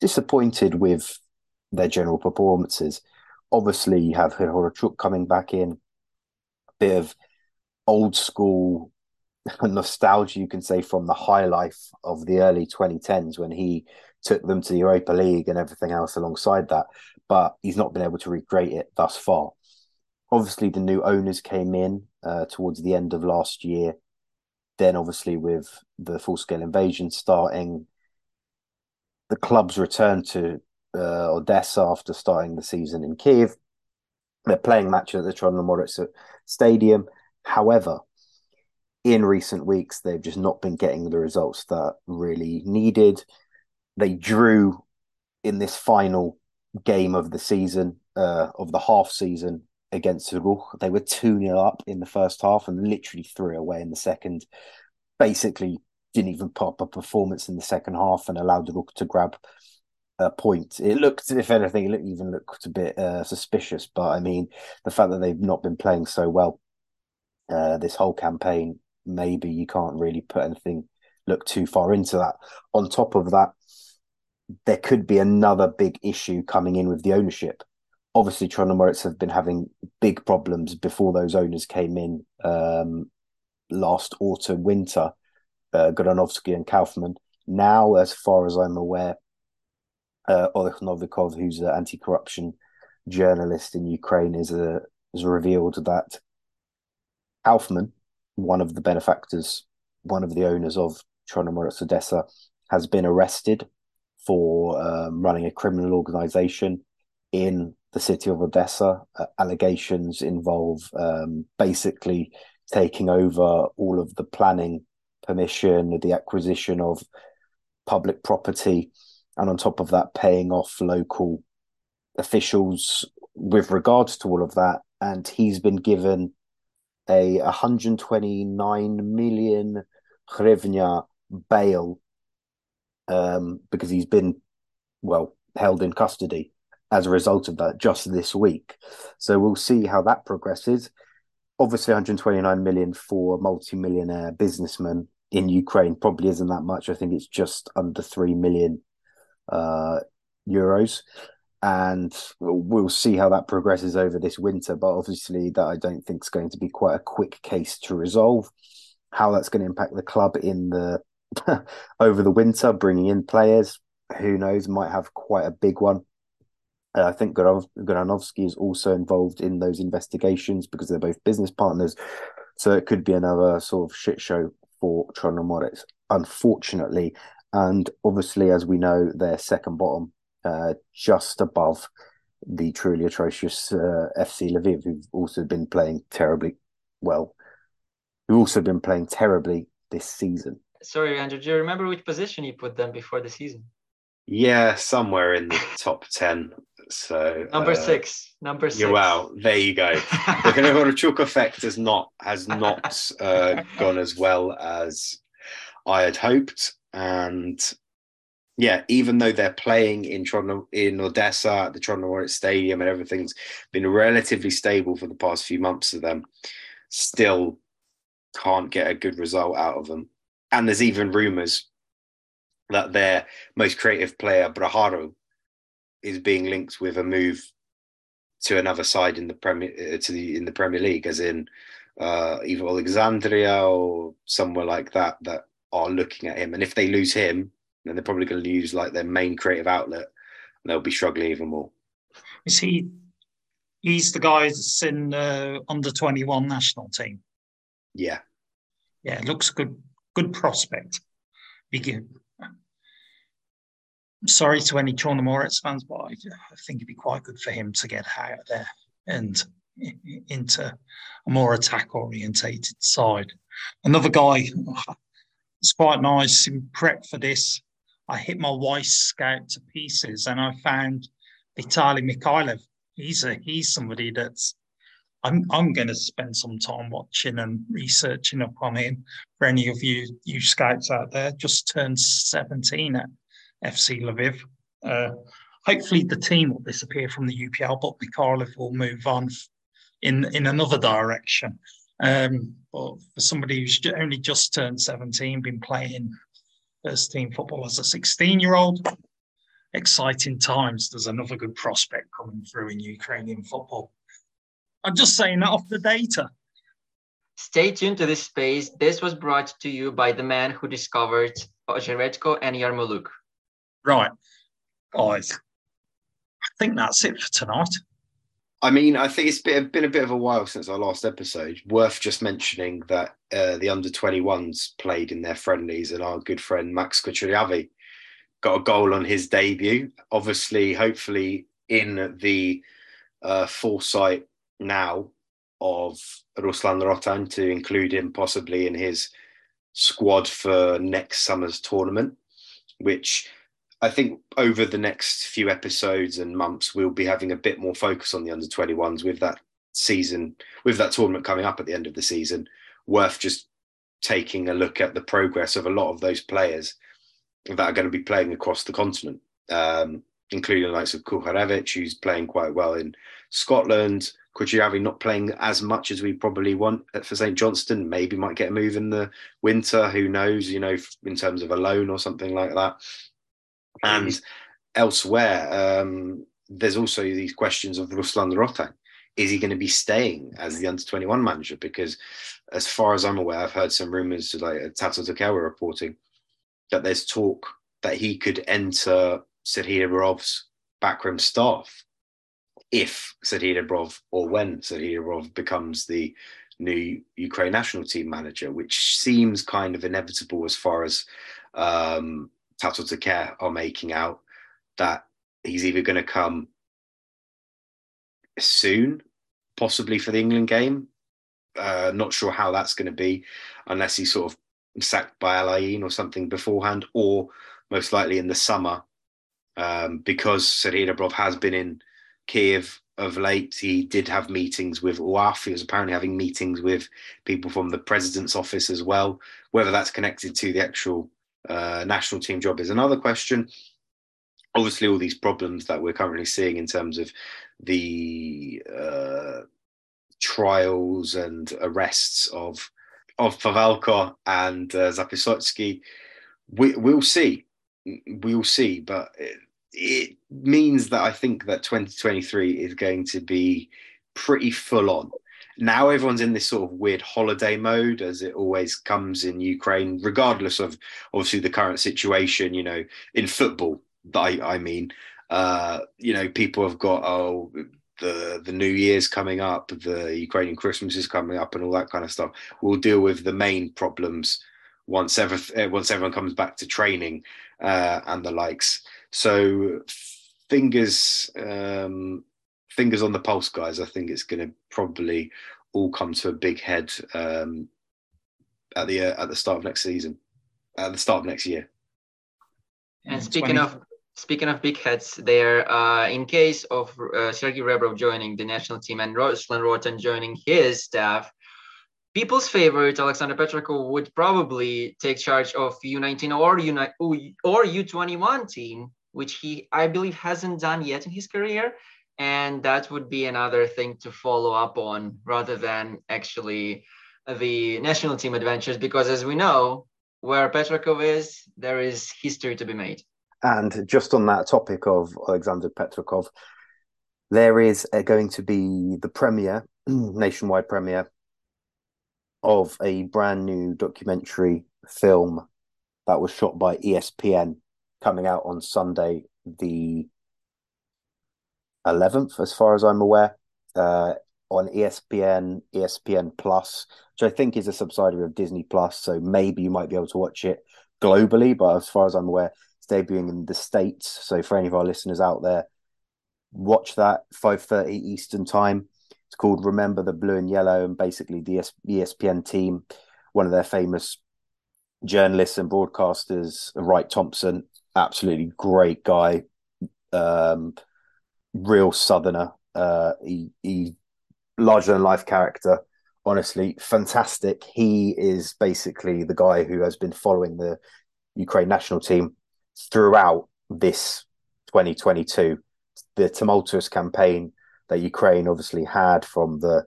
disappointed with their general performances. Obviously, you have Ihor coming back in, a bit of old school nostalgia, you can say, from the high life of the early twenty tens when he took them to the Europa League and everything else alongside that. But he's not been able to recreate it thus far. Obviously, the new owners came in uh, towards the end of last year. Then, obviously, with the full-scale invasion starting, the club's return to Uh, Odessa after starting the season in Kyiv. They're playing matches at the Chornomorets Stadium. However, in recent weeks, they've just not been getting the results that really needed. They drew in this final game of the season, uh, of the half season against Uzhhorod. They were two nil up in the first half and literally three away in the second. Basically, didn't even pop a performance in the second half and allowed Uzhhorod to grab a point. It looked, if anything, it looked, even looked a bit uh, suspicious. But I mean, the fact that they've not been playing so well uh, this whole campaign, maybe you can't really put anything, look too far into that. On top of that, there could be another big issue coming in with the ownership. Obviously, Chornomorets have been having big problems before those owners came in um, last autumn, winter, uh, Goranovsky and Kaufman. Now, as far as I'm aware, Uh, Oleg Novikov, who's an anti-corruption journalist in Ukraine, is a, has revealed that Kaufman, one of the benefactors, one of the owners of Chornomorets Odessa, has been arrested for um, running a criminal organisation in the city of Odessa. Uh, allegations involve um, basically taking over all of the planning permission, the acquisition of public property, and on top of that, paying off local officials with regards to all of that. And he's been given a one hundred twenty-nine million hryvnia bail um, because he's been, well, held in custody as a result of that just this week. So we'll see how that progresses. Obviously, one hundred twenty-nine million for a multi-millionaire businessman in Ukraine probably isn't that much. I think it's just under three million Uh, euros, and we'll see how that progresses over this winter. But obviously, that I don't think is going to be quite a quick case to resolve. How that's going to impact the club in the over the winter, bringing in players, who knows, might have quite a big one. Uh, I think Gorov- Goranovsky is also involved in those investigations because they're both business partners. So it could be another sort of shit show for Chornomorets, unfortunately. And obviously, as we know, they're second bottom, uh, just above the truly atrocious uh, F C Lviv, who've also been playing terribly well, who've also been playing terribly this season. Sorry, Andrew, do you remember which position you put them before the season? Yeah, somewhere in the top ten. So number uh, six, number six. Yeah, well, there you go. The Horochuk effect has not has not uh, gone as well as I had hoped. And yeah, even though they're playing in Tron- in Odessa at the Tron Stadium and everything's been relatively stable for the past few months for them, still can't get a good result out of them. And there's even rumours that their most creative player, Braharo, is being linked with a move to another side in the Premier to the in the Premier League, as in uh, either Alexandria or somewhere like that that are looking at him. And if they lose him, then they're probably going to lose like their main creative outlet, and they'll be struggling even more. You see, he's the guy that's in the under twenty-one national team. Yeah, yeah, looks good. Good prospect. Be good. Sorry to any Chornomorets fans, but I think it'd be quite good for him to get out of there and into a more attack-orientated side. Another guy, it's quite nice in prep for this. I hit my Weiss scout to pieces, and I found Vitaly Mikhailov. He's a he's somebody that's I'm I'm going to spend some time watching and researching up on him. For any of you you scouts out there, just turned seventeen at F C Lviv. Uh, hopefully the team will disappear from the U P L, but Mikhailov will move on in in another direction. Um, but for somebody who's only just turned seventeen, been playing first team football as a sixteen-year-old, exciting times. There's another good prospect coming through in Ukrainian football. I'm just saying that off the data. Stay tuned to this space. This was brought to you by the man who discovered Ozheretko and Yarmouk. Right. Guys, I think that's it for tonight. I mean, I think it's been, been a bit of a while since our last episode. Worth just mentioning that uh, the under twenty-ones played in their friendlies, and our good friend Max Kucheryavi got a goal on his debut. Obviously, hopefully, in the uh, foresight now of Ruslan Rotan to include him possibly in his squad for next summer's tournament, which I think over the next few episodes and months, we'll be having a bit more focus on the under twenty-ones with that season, with that tournament coming up at the end of the season. Worth just taking a look at the progress of a lot of those players that are going to be playing across the continent, um, including the likes of Kucharevich, who's playing quite well in Scotland. Kucheryavi not playing as much as we probably want for Saint Johnstone, maybe might get a move in the winter, who knows, you know, in terms of a loan or something like that. And elsewhere, um, there's also these questions of Ruslan Rotan. Is he going to be staying as the under twenty-one manager? Because as far as I'm aware, I've heard some rumours, like Tato Tokawa reporting, that there's talk that he could enter Serhiy Rebrov's backroom staff if Serhiy Rebrov or when Serhiy Rebrov becomes the new Ukraine national team manager, which seems kind of inevitable as far as um, Tato Tokawa are making out, that he's either going to come soon, possibly for the England game. Uh, not sure how that's going to be, unless he's sort of sacked by Alain or something beforehand, or most likely in the summer, um, because Serhiy Rebrov has been in Kyiv of late. He did have meetings with U A F. He was apparently having meetings with people from the president's office as well. Whether that's connected to the actual uh, national team job is another question. Obviously, all these problems that we're currently seeing in terms of the uh, trials and arrests of of Pavelka and uh, Zapisotsky, we, we'll see. We'll see, but... It, It means that I think that twenty twenty-three is going to be pretty full on. Now everyone's in this sort of weird holiday mode, as it always comes in Ukraine, regardless of obviously the current situation, you know, in football, I, I mean, uh, you know, people have got, oh, the, the New Year's coming up, the Ukrainian Christmas is coming up and all that kind of stuff. We'll deal with the main problems once, every, once everyone comes back to training uh, and the likes. So fingers um, fingers on the pulse, guys. I think it's going to probably all come to a big head um, at the uh, at the start of next season, at the start of next year. And speaking of speaking of big heads, there uh, in case of uh, Serhiy Rebrov joining the national team and Ruslan Rotan joining his staff, people's favorite Alexander Petrakov would probably take charge of U nineteen or U or U twenty-one team, which he, I believe, hasn't done yet in his career. And that would be another thing to follow up on rather than actually the national team adventures, because as we know, where Petrakov is, there is history to be made. And just on that topic of Alexander Petrakov, there is going to be the premiere, nationwide premiere, of a brand new documentary film that was shot by E S P N, coming out on Sunday the eleventh, as far as I'm aware, uh, on E S P N, E S P N Plus, which I think is a subsidiary of Disney Plus, so maybe you might be able to watch it globally, but as far as I'm aware, it's debuting in the States, so for any of our listeners out there, watch that, five thirty Eastern Time. It's called Remember the Blue and Yellow, and basically the E S P N team, one of their famous journalists and broadcasters, Wright Thompson, absolutely great guy, um, real southerner, uh, he, he larger-than-life character, honestly, fantastic. He is basically the guy who has been following the Ukraine national team throughout this twenty twenty-two, the tumultuous campaign that Ukraine obviously had, from the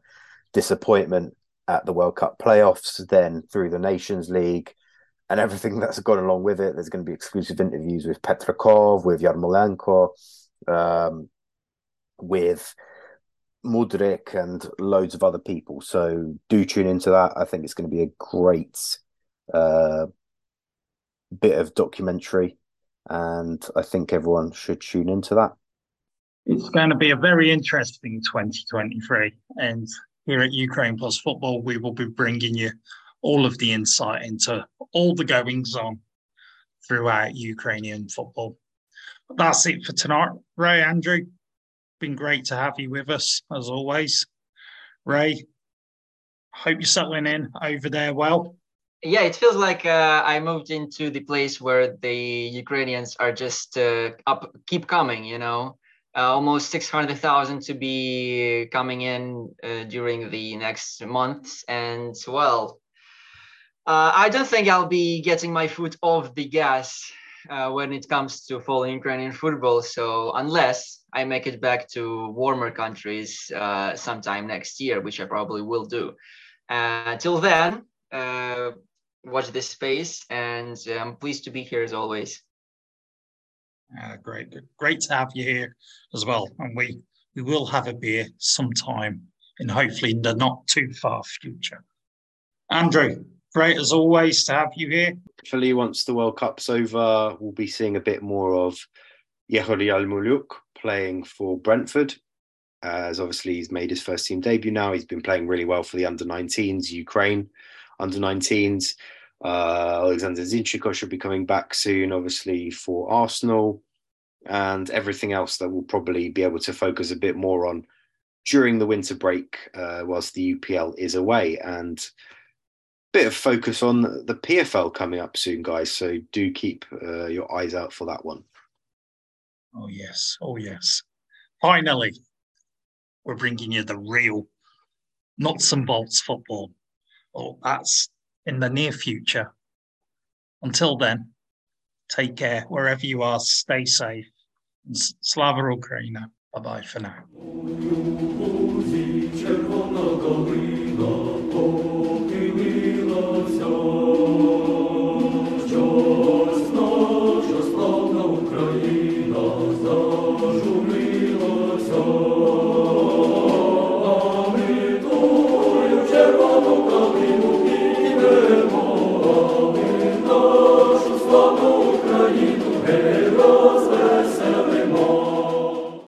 disappointment at the World Cup playoffs, then through the Nations League and everything that's gone along with it. There's going to be exclusive interviews with Petrakov, with Yarmolenko, um, with Mudryk and loads of other people. So do tune into that. I think it's going to be a great uh, bit of documentary, and I think everyone should tune into that. It's going to be a very interesting twenty twenty-three, and here at Ukraine Post Football, we will be bringing you all of the insight into all the goings-on throughout Ukrainian football. But that's it for tonight. Ray, Andrew, been great to have you with us, as always. Ray, hope you're settling in over there well. Yeah, it feels like uh, I moved into the place where the Ukrainians are just uh, up, keep coming, you know. Uh, almost six hundred thousand to be coming in uh, during the next months. And well, uh, I don't think I'll be getting my foot off the gas uh, when it comes to following Ukrainian football. So unless I make it back to warmer countries uh, sometime next year, which I probably will do. Uh, till then, uh, watch this space, and I'm pleased to be here as always. Uh, great, great to have you here as well, and we we will have a beer sometime, and hopefully in the not too far future. Andrew, great as always to have you here. Hopefully, once the World Cup's over, we'll be seeing a bit more of Ihor Kolomoyskyi playing for Brentford, as obviously he's made his first team debut now. He's been playing really well for the under nineteens, Ukraine under nineteens. Uh, Alexander Zinchenko should be coming back soon, obviously, for Arsenal, and everything else that we'll probably be able to focus a bit more on during the winter break uh, whilst the U P L is away, and a bit of focus on the P F L coming up soon, guys, so do keep uh, your eyes out for that one. Oh yes, oh yes. Finally, we're bringing you the real nuts and bolts football. Oh, that's in the near future. Until then, take care wherever you are, stay safe. And Slava Ukraina. Bye-bye for now.